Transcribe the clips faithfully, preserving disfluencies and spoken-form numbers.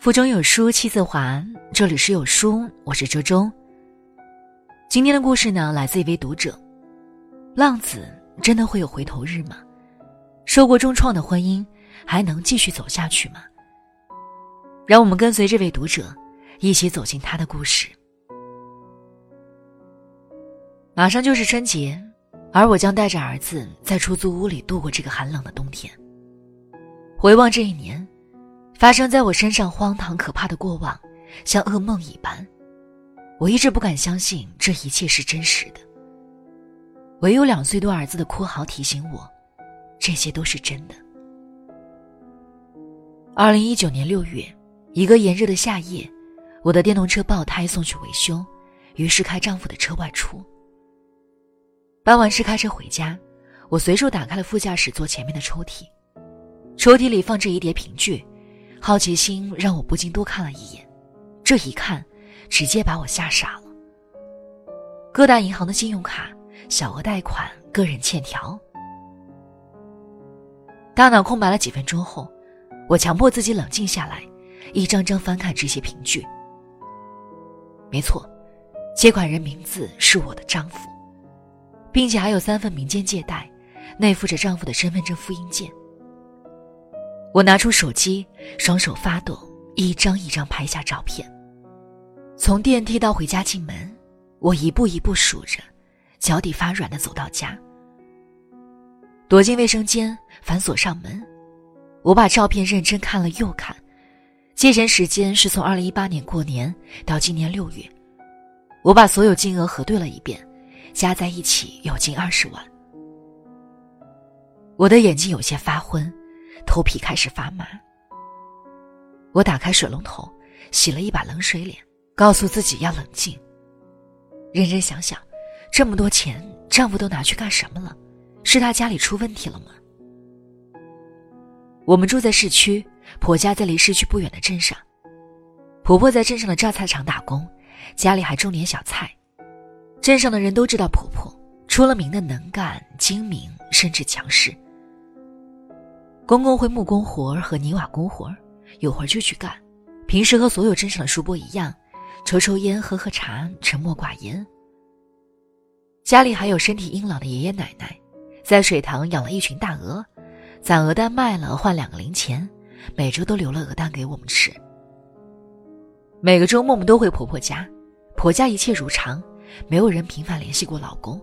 腹中有书气自华，这里是有书，我是周周。今天的故事呢，来自一位读者。浪子真的会有回头日吗？受过重创的婚姻还能继续走下去吗？让我们跟随这位读者一起走进他的故事。马上就是春节，而我将带着儿子在出租屋里度过这个寒冷的冬天。回望这一年，发生在我身上荒唐可怕的过往，像噩梦一般，我一直不敢相信这一切是真实的。唯有两岁多儿子的哭嚎提醒我，这些都是真的。二零一九年六月，一个炎热的夏夜，我的电动车爆胎送去维修，于是开丈夫的车外出。办完事开车回家，我随手打开了副驾驶座前面的抽屉。抽屉里放着一叠评剧，好奇心让我不禁多看了一眼，这一看直接把我吓傻了。各大银行的信用卡、小额贷款、个人欠条。大脑空白了几分钟后，我强迫自己冷静下来，一张张翻看这些评剧。没错，借款人名字是我的丈夫，并且还有三份民间借贷，内附着丈夫的身份证复印件。我拿出手机，双手发抖，一张一张拍下照片。从电梯到回家进门，我一步一步数着，脚底发软地走到家。躲进卫生间，反锁上门。我把照片认真看了又看，借钱时间是从二零一八年过年到今年六月。我把所有金额核对了一遍，加在一起有近二十万。我的眼睛有些发昏，头皮开始发麻。我打开水龙头，洗了一把冷水脸，告诉自己要冷静，认真想想，这么多钱丈夫都拿去干什么了？是他家里出问题了吗？我们住在市区，婆家在离市区不远的镇上，婆婆在镇上的榨菜厂打工，家里还种点小菜。镇上的人都知道婆婆，出了名的能干、精明，甚至强势。公公会木工活儿和泥瓦工活儿，有活儿就去干。平时和所有镇上的叔伯一样，抽抽烟、喝喝茶，沉默寡言。家里还有身体硬朗的爷爷奶奶，在水塘养了一群大鹅，攒鹅蛋卖了换两个零钱，每周都留了鹅蛋给我们吃。每个周末我们都回婆婆家，婆家一切如常，没有人频繁联系过老公。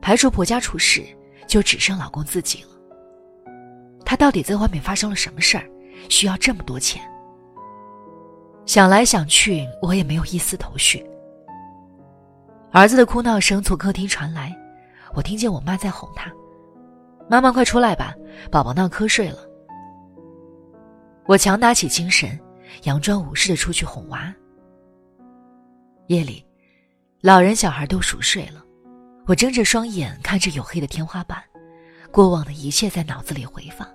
排除婆家出事，就只剩老公自己了。他到底在外面发生了什么事儿，需要这么多钱？想来想去，我也没有一丝头绪。儿子的哭闹声从客厅传来，我听见我妈在哄他：“妈妈快出来吧，宝宝闹瞌睡了。”我强打起精神，佯装无事的出去哄娃。夜里，老人小孩都熟睡了，我睁着双眼看着黝黑的天花板，过往的一切在脑子里回放，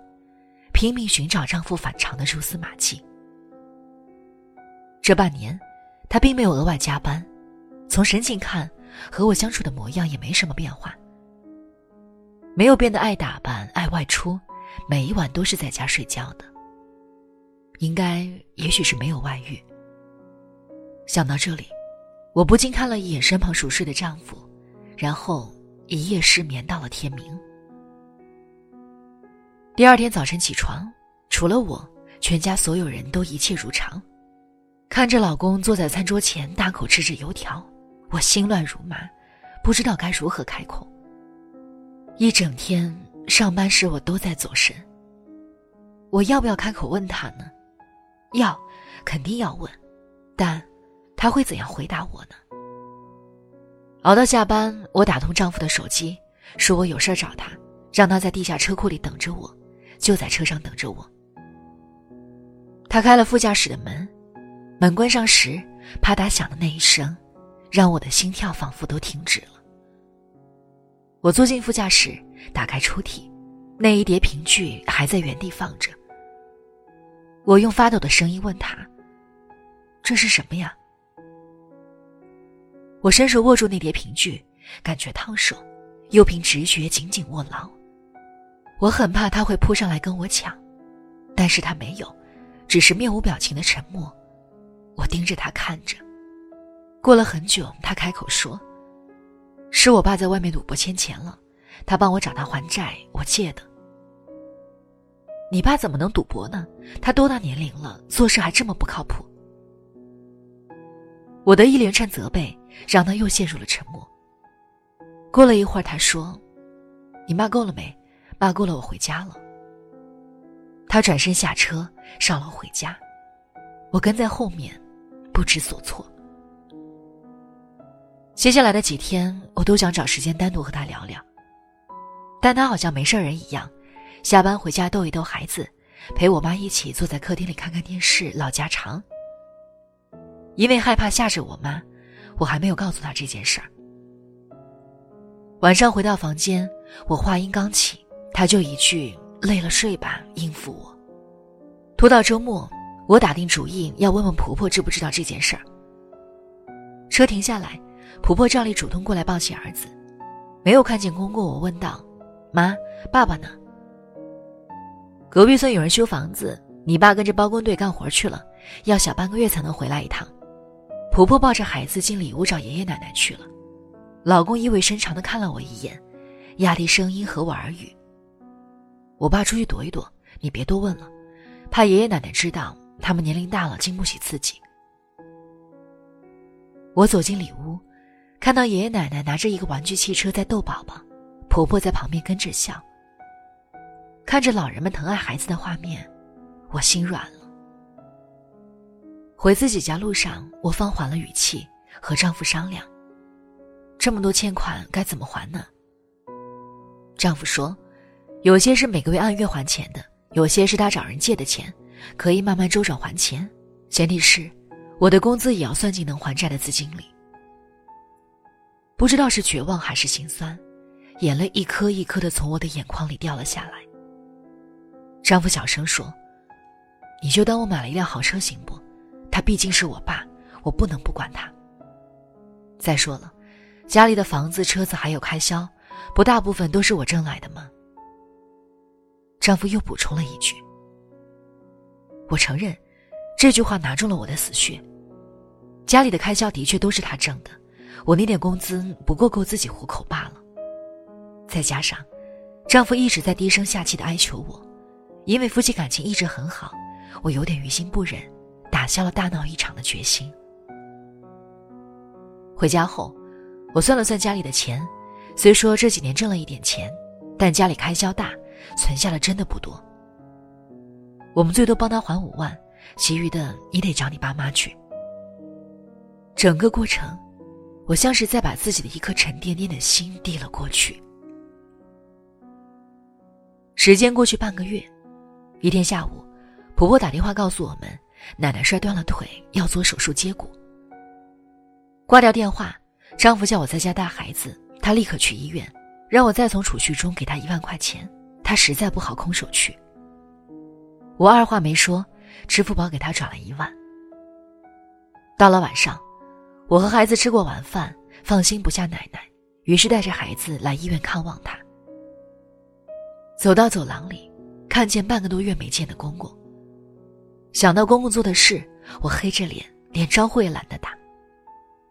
拼命寻找丈夫反常的蛛丝马迹。这半年，他并没有额外加班，从神情看，和我相处的模样也没什么变化。没有变得爱打扮、爱外出，每一晚都是在家睡觉的。应该，也许是没有外遇。想到这里，我不禁看了一眼身旁熟睡的丈夫，然后一夜失眠到了天明。第二天早晨起床，除了我，全家所有人都一切如常。看着老公坐在餐桌前大口吃着油条，我心乱如麻，不知道该如何开口。一整天上班时我都在走神。我要不要开口问他呢？要，肯定要问，但他会怎样回答我呢？熬到下班，我打通丈夫的手机，说我有事找他，让他在地下车库里等着我，就在车上等着我。他开了副驾驶的门，门关上时，啪嗒响的那一声，让我的心跳仿佛都停止了。我坐进副驾驶，打开抽屉，那一叠评剧还在原地放着。我用发抖的声音问他：“这是什么呀？”我伸手握住那叠评剧，感觉烫手，又凭直觉紧紧握牢。我很怕他会扑上来跟我抢，但是他没有，只是面无表情的沉默。我盯着他看着，过了很久，他开口说：“是我爸在外面赌博欠钱了，他帮我找他还债，我借的。”你爸怎么能赌博呢？他多大年龄了，做事还这么不靠谱。我的一连串责备让他又陷入了沉默。过了一会儿，他说：“你骂够了没？骂够了，我回家了。”他转身下车，上楼回家。我跟在后面，不知所措。接下来的几天，我都想找时间单独和他聊聊，但他好像没事人一样，下班回家逗一逗孩子，陪我妈一起坐在客厅里看看电视，唠家常。因为害怕吓着我妈，我还没有告诉她这件事儿。晚上回到房间，我话音刚起，她就一句累了睡吧应付我。拖到周末，我打定主意要问问婆婆知不知道这件事儿。车停下来，婆婆照例主动过来抱起儿子，没有看见公公，我问道：“妈，爸爸呢？”隔壁村有人修房子，你爸跟着包工队干活去了，要小半个月才能回来一趟。婆婆抱着孩子进里屋找爷爷奶奶去了。老公意味深长地看了我一眼，压低声音和我耳语：“我爸出去躲一躲，你别多问了，怕爷爷奶奶知道，他们年龄大了，经不起刺激。”我走进里屋，看到爷爷奶奶拿着一个玩具汽车在逗宝宝，婆婆在旁边跟着笑。看着老人们疼爱孩子的画面，我心软了。回自己家路上，我放缓了语气，和丈夫商量：“这么多欠款该怎么还呢？”丈夫说：“有些是每个月按月还钱的，有些是他找人借的钱，可以慢慢周转还钱，前提是我的工资也要算进能还债的资金里。”不知道是绝望还是心酸，眼泪一颗一颗的从我的眼眶里掉了下来。丈夫小声说：“你就当我买了一辆好车行不？他毕竟是我爸，我不能不管他。再说了，家里的房子、车子还有开销，不大部分都是我挣来的吗？”丈夫又补充了一句。我承认，这句话拿中了我的死穴。家里的开销的确都是他挣的，我那点工资不够够自己糊口罢了。再加上，丈夫一直在低声下气地哀求我。因为夫妻感情一直很好，我有点于心不忍，打消了大闹一场的决心。回家后，我算了算家里的钱，虽说这几年挣了一点钱，但家里开销大，存下的真的不多。我们最多帮他还五万，其余的你得找你爸妈去。整个过程，我像是在把自己的一颗沉甸甸的心递了过去。时间过去半个月，一天下午，婆婆打电话告诉我们，奶奶摔断了腿，要做手术接骨。挂掉电话，丈夫叫我在家带孩子，他立刻去医院，让我再从储蓄中给他一万块钱，他实在不好空手去。我二话没说，支付宝给他转了一万。到了晚上，我和孩子吃过晚饭，放心不下奶奶，于是带着孩子来医院看望他。走到走廊里，看见半个多月没见的公公，想到公公做的事，我黑着脸，连招呼也懒得打。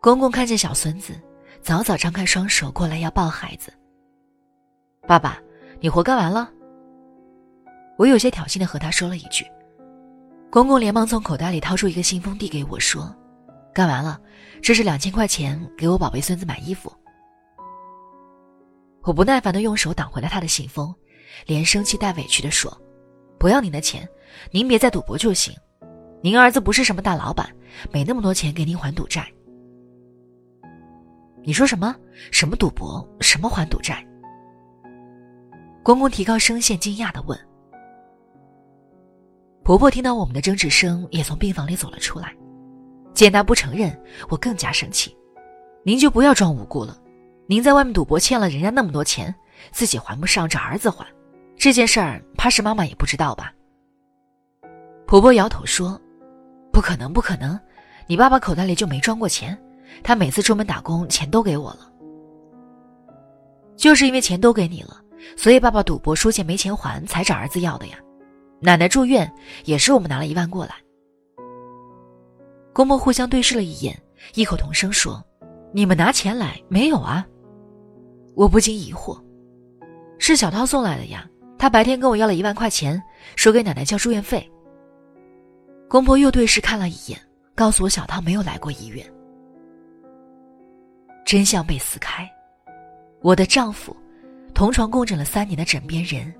公公看见小孙子，早早张开双手过来要抱孩子。“爸爸，你活干完了？”我有些挑衅地和他说了一句。公公连忙从口袋里掏出一个信封递给我，说：“干完了，这是两千块钱，给我宝贝孙子买衣服。”我不耐烦地用手挡回了他的信封，连生气带委屈地说：“不要您的钱，您别再赌博就行。您儿子不是什么大老板，没那么多钱给您还赌债。”“你说什么？什么赌博？什么还赌债？”公公提高声线惊讶地问。婆婆听到我们的争执声，也从病房里走了出来。见她不承认，我更加生气：“您就不要装无辜了，您在外面赌博欠了人家那么多钱，自己还不上，找儿子还。这件事儿怕是妈妈也不知道吧？”婆婆摇头说：“不可能，不可能，你爸爸口袋里就没装过钱，他每次出门打工钱都给我了。”“就是因为钱都给你了，所以爸爸赌博输钱没钱还才找儿子要的呀。奶奶住院也是我们拿了一万过来。公公互相对视了一眼，异口同声说：“你们拿钱来没有啊？”我不禁疑惑，是小涛送来的呀，他白天跟我要了一万块钱，说给奶奶交住院费。公婆又对视看了一眼，告诉我小涛没有来过医院。真相被撕开，我的丈夫同床共枕了三年的枕边人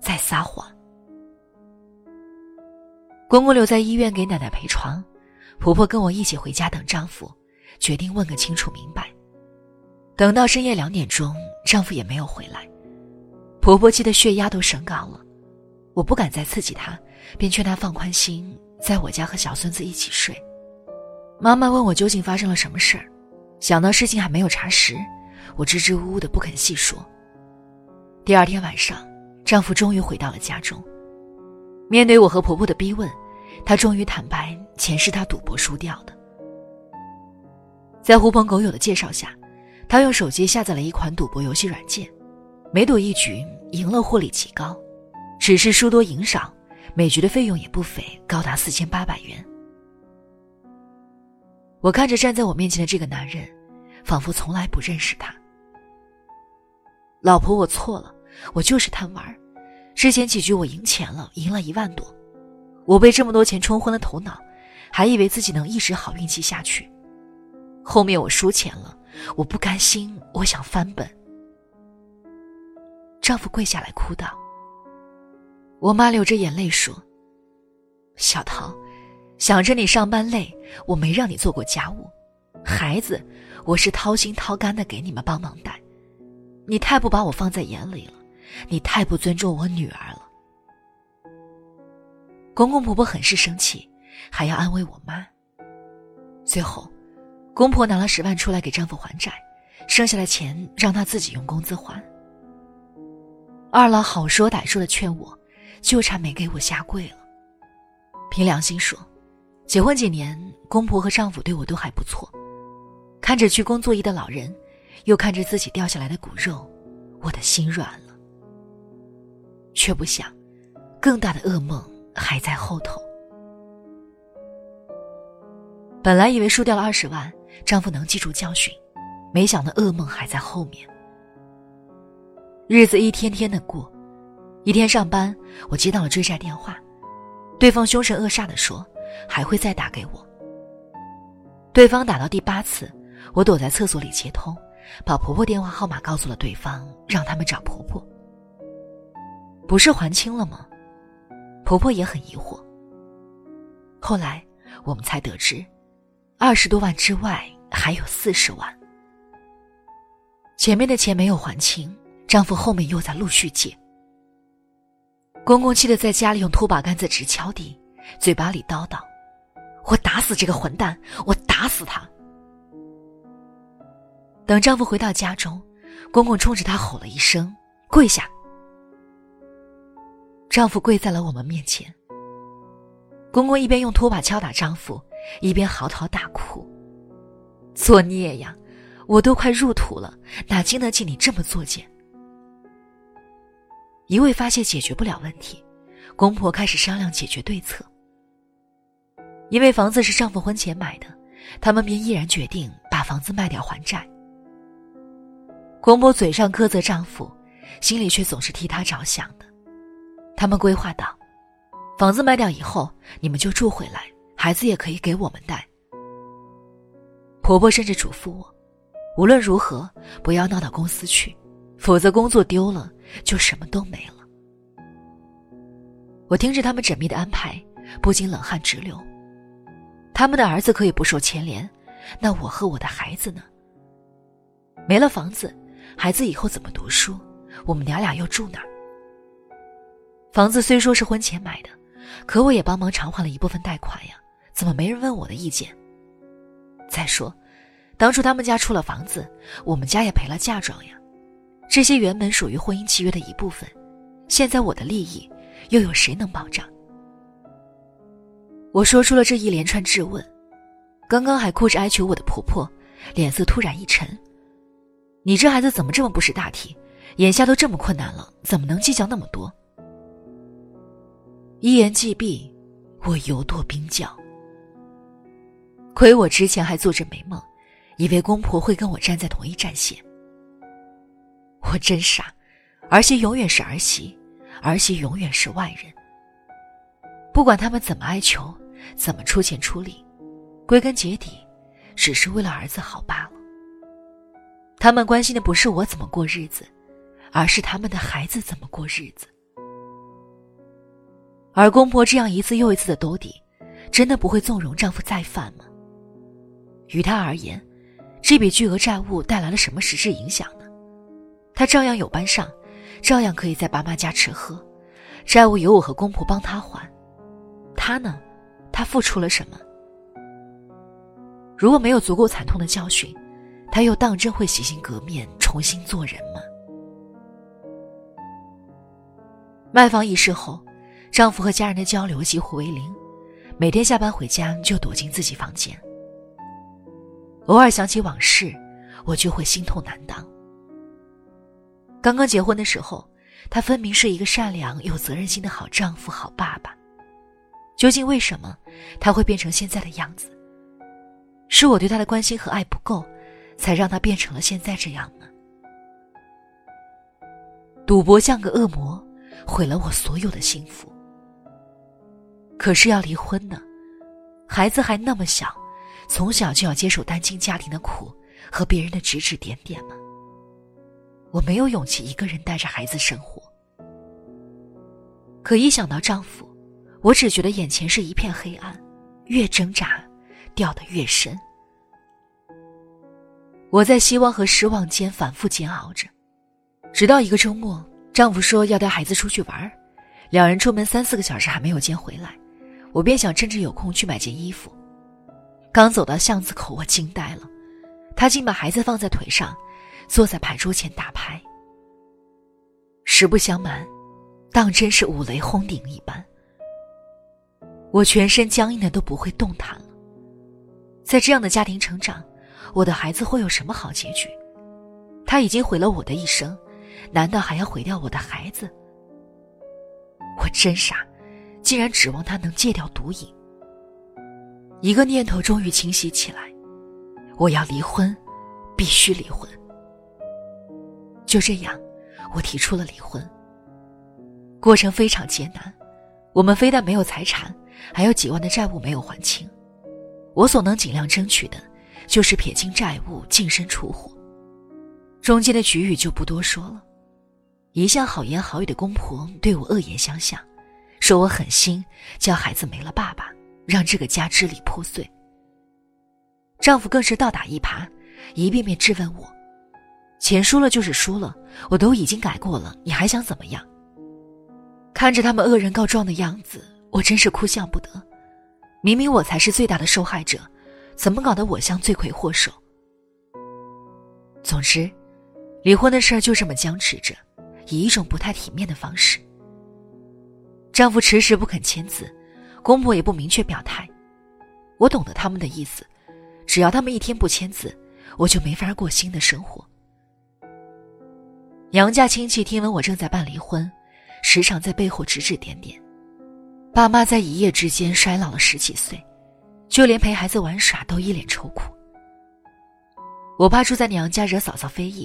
在撒谎。公公留在医院给奶奶陪床，婆婆跟我一起回家等丈夫，决定问个清楚明白。等到深夜两点钟，丈夫也没有回来，婆婆气得血压都升高了。我不敢再刺激她，便劝她放宽心，在我家和小孙子一起睡。妈妈问我究竟发生了什么事儿，想到事情还没有查实，我支支吾吾的不肯细说。第二天晚上，丈夫终于回到了家中，面对我和婆婆的逼问，她终于坦白钱是她赌博输掉的。在狐朋狗友的介绍下，她用手机下载了一款赌博游戏软件，每赌一局赢了获利极高，只是输多赢少，每局的费用也不菲，高达四千八百元。我看着站在我面前的这个男人，仿佛从来不认识他。老婆，我错了，我就是贪玩。之前几局我赢钱了，赢了一万多，我被这么多钱冲昏了头脑，还以为自己能一直好运气下去。后面我输钱了，我不甘心，我想翻本。丈夫跪下来哭道。我妈流着眼泪说：“小桃，想着你上班累，我没让你做过家务，孩子我是掏心掏肝的给你们帮忙带，你太不把我放在眼里了，你太不尊重我女儿了。”公公婆婆很是生气，还要安慰我妈。最后公婆拿了十万出来给丈夫还债，剩下的钱让他自己用工资还。二老好说歹说的劝我，就差没给我下跪了。凭良心说，结婚几年，公婆和丈夫对我都还不错，看着鞠躬作揖的老人，又看着自己掉下来的骨肉，我的心软了。却不想更大的噩梦还在后头。本来以为输掉了二十万，丈夫能记住教训，没想到噩梦还在后面。日子一天天的过，一天上班，我接到了追债电话，对方凶神恶煞地说还会再打给我。对方打到第八次，我躲在厕所里接通，把婆婆电话号码告诉了对方，让他们找婆婆。不是还清了吗？婆婆也很疑惑。后来我们才得知，二十多万之外还有四十万。前面的钱没有还清，丈夫后面又在陆续借。公公气得在家里用拖把杆子直敲地，嘴巴里叨叨：“我打死这个混蛋，我打死他！”等丈夫回到家中，公公冲着他吼了一声：“跪下！”丈夫跪在了我们面前。公公一边用拖把敲打丈夫，一边嚎啕大哭：“作孽呀！我都快入土了，哪经得起你这么作践！”一味发泄解决不了问题，公婆开始商量解决对策。因为房子是丈夫婚前买的，他们便毅然决定把房子卖掉还债。公婆嘴上苛责丈夫，心里却总是替他着想的。他们规划道：“房子卖掉以后，你们就住回来，孩子也可以给我们带。”婆婆甚至嘱咐我，无论如何不要闹到公司去，否则工作丢了就什么都没了。我听着他们缜密的安排，不禁冷汗直流。他们的儿子可以不受牵连，那我和我的孩子呢？没了房子，孩子以后怎么读书？我们娘俩又住哪儿？房子虽说是婚前买的，可我也帮忙偿还了一部分贷款呀，怎么没人问我的意见？再说当初他们家出了房子，我们家也赔了嫁妆呀，这些原本属于婚姻契约的一部分，现在我的利益又有谁能保障？我说出了这一连串质问，刚刚还哭着哀求我的婆婆脸色突然一沉：“你这孩子怎么这么不识大体？眼下都这么困难了，怎么能计较那么多？”一言既毕，我犹跺冰脚。亏我之前还做着美梦，以为公婆会跟我站在同一战线。我真傻，儿媳永远是儿媳，儿媳永远是外人。不管他们怎么哀求，怎么出钱出力，归根结底只是为了儿子好罢了。他们关心的不是我怎么过日子，而是他们的孩子怎么过日子。而公婆这样一次又一次的兜底，真的不会纵容丈夫再犯吗？于她而言，这笔巨额债务带来了什么实质影响呢？她照样有班上，照样可以在爸妈家吃喝，债务由我和公婆帮她还。她呢？她付出了什么？如果没有足够惨痛的教训，她又当真会洗心革面重新做人吗？卖房一事后，丈夫和家人的交流几乎为零，每天下班回家就躲进自己房间。偶尔想起往事，我就会心痛难当。刚刚结婚的时候，他分明是一个善良有责任心的好丈夫好爸爸，究竟为什么他会变成现在的样子？是我对他的关心和爱不够，才让他变成了现在这样吗？赌博像个恶魔，毁了我所有的幸福。可是要离婚呢，孩子还那么小，从小就要接受单亲家庭的苦和别人的指指点点吗？我没有勇气一个人带着孩子生活。可一想到丈夫，我只觉得眼前是一片黑暗，越挣扎，掉得越深。我在希望和失望间反复煎熬着，直到一个周末，丈夫说要带孩子出去玩，两人出门三四个小时还没有见回来，我便想趁着有空去买件衣服。刚走到巷子口，我惊呆了，他竟把孩子放在腿上，坐在牌桌前打牌。实不相瞒，当真是五雷轰顶一般，我全身僵硬的都不会动弹了。在这样的家庭成长，我的孩子会有什么好结局？他已经毁了我的一生，难道还要毁掉我的孩子？我真傻，竟然指望他能戒掉毒瘾。一个念头终于清晰起来，我要离婚，必须离婚。就这样，我提出了离婚。过程非常艰难，我们非但没有财产，还有几万的债务没有还清。我所能尽量争取的，就是撇清债务，净身出户。中间的局语就不多说了，一向好言好语的公婆对我恶言相向，说我狠心，叫孩子没了爸爸，让这个家支离破碎。丈夫更是倒打一耙，一遍遍质问我，钱输了就是输了，我都已经改过了，你还想怎么样？看着他们恶人告状的样子，我真是哭笑不得。明明我才是最大的受害者，怎么搞得我像罪魁祸首？总之，离婚的事儿就这么僵持着，以一种不太体面的方式。丈夫迟迟不肯签字，公婆也不明确表态。我懂得他们的意思，只要他们一天不签字，我就没法过新的生活。娘家亲戚听闻我正在办离婚，时常在背后指指点点。爸妈在一夜之间衰老了十几岁，就连陪孩子玩耍都一脸愁苦。我怕住在娘家惹嫂嫂非议，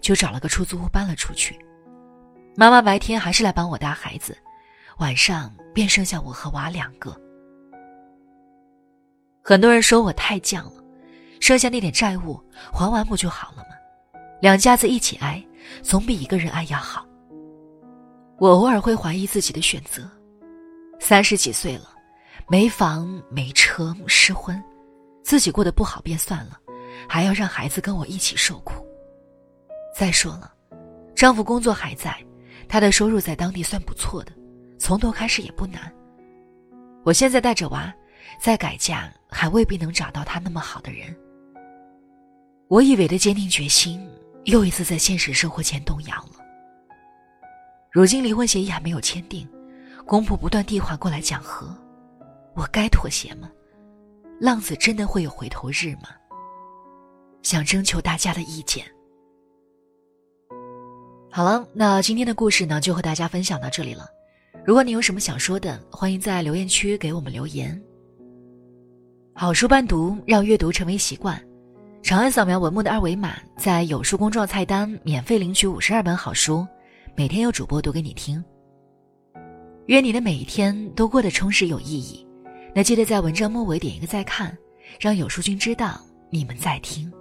就找了个出租屋搬了出去。妈妈白天还是来帮我带孩子，晚上便剩下我和娃两个。很多人说我太犟了，剩下那点债务还完不就好了吗？两家子一起挨，总比一个人挨要好。我偶尔会怀疑自己的选择，三十几岁了，没房没车，失婚，自己过得不好便算了，还要让孩子跟我一起受苦。再说了，丈夫工作还在，他的收入在当地算不错的，从头开始也不难。我现在带着娃，再改嫁还未必能找到他那么好的人。我以为的坚定决心，又一次在现实生活前动摇了。如今离婚协议还没有签订，公婆不断递话过来讲和，我该妥协吗？浪子真的会有回头日吗？想征求大家的意见。好了，那今天的故事呢，就和大家分享到这里了。如果你有什么想说的，欢迎在留言区给我们留言。好书伴读，让阅读成为习惯。长按扫描文末的二维码，在有书公众号菜单免费领取五十二本好书，每天有主播读给你听。愿你的每一天都过得充实有意义。那记得在文章末尾点一个再看，让有书君知道你们在听。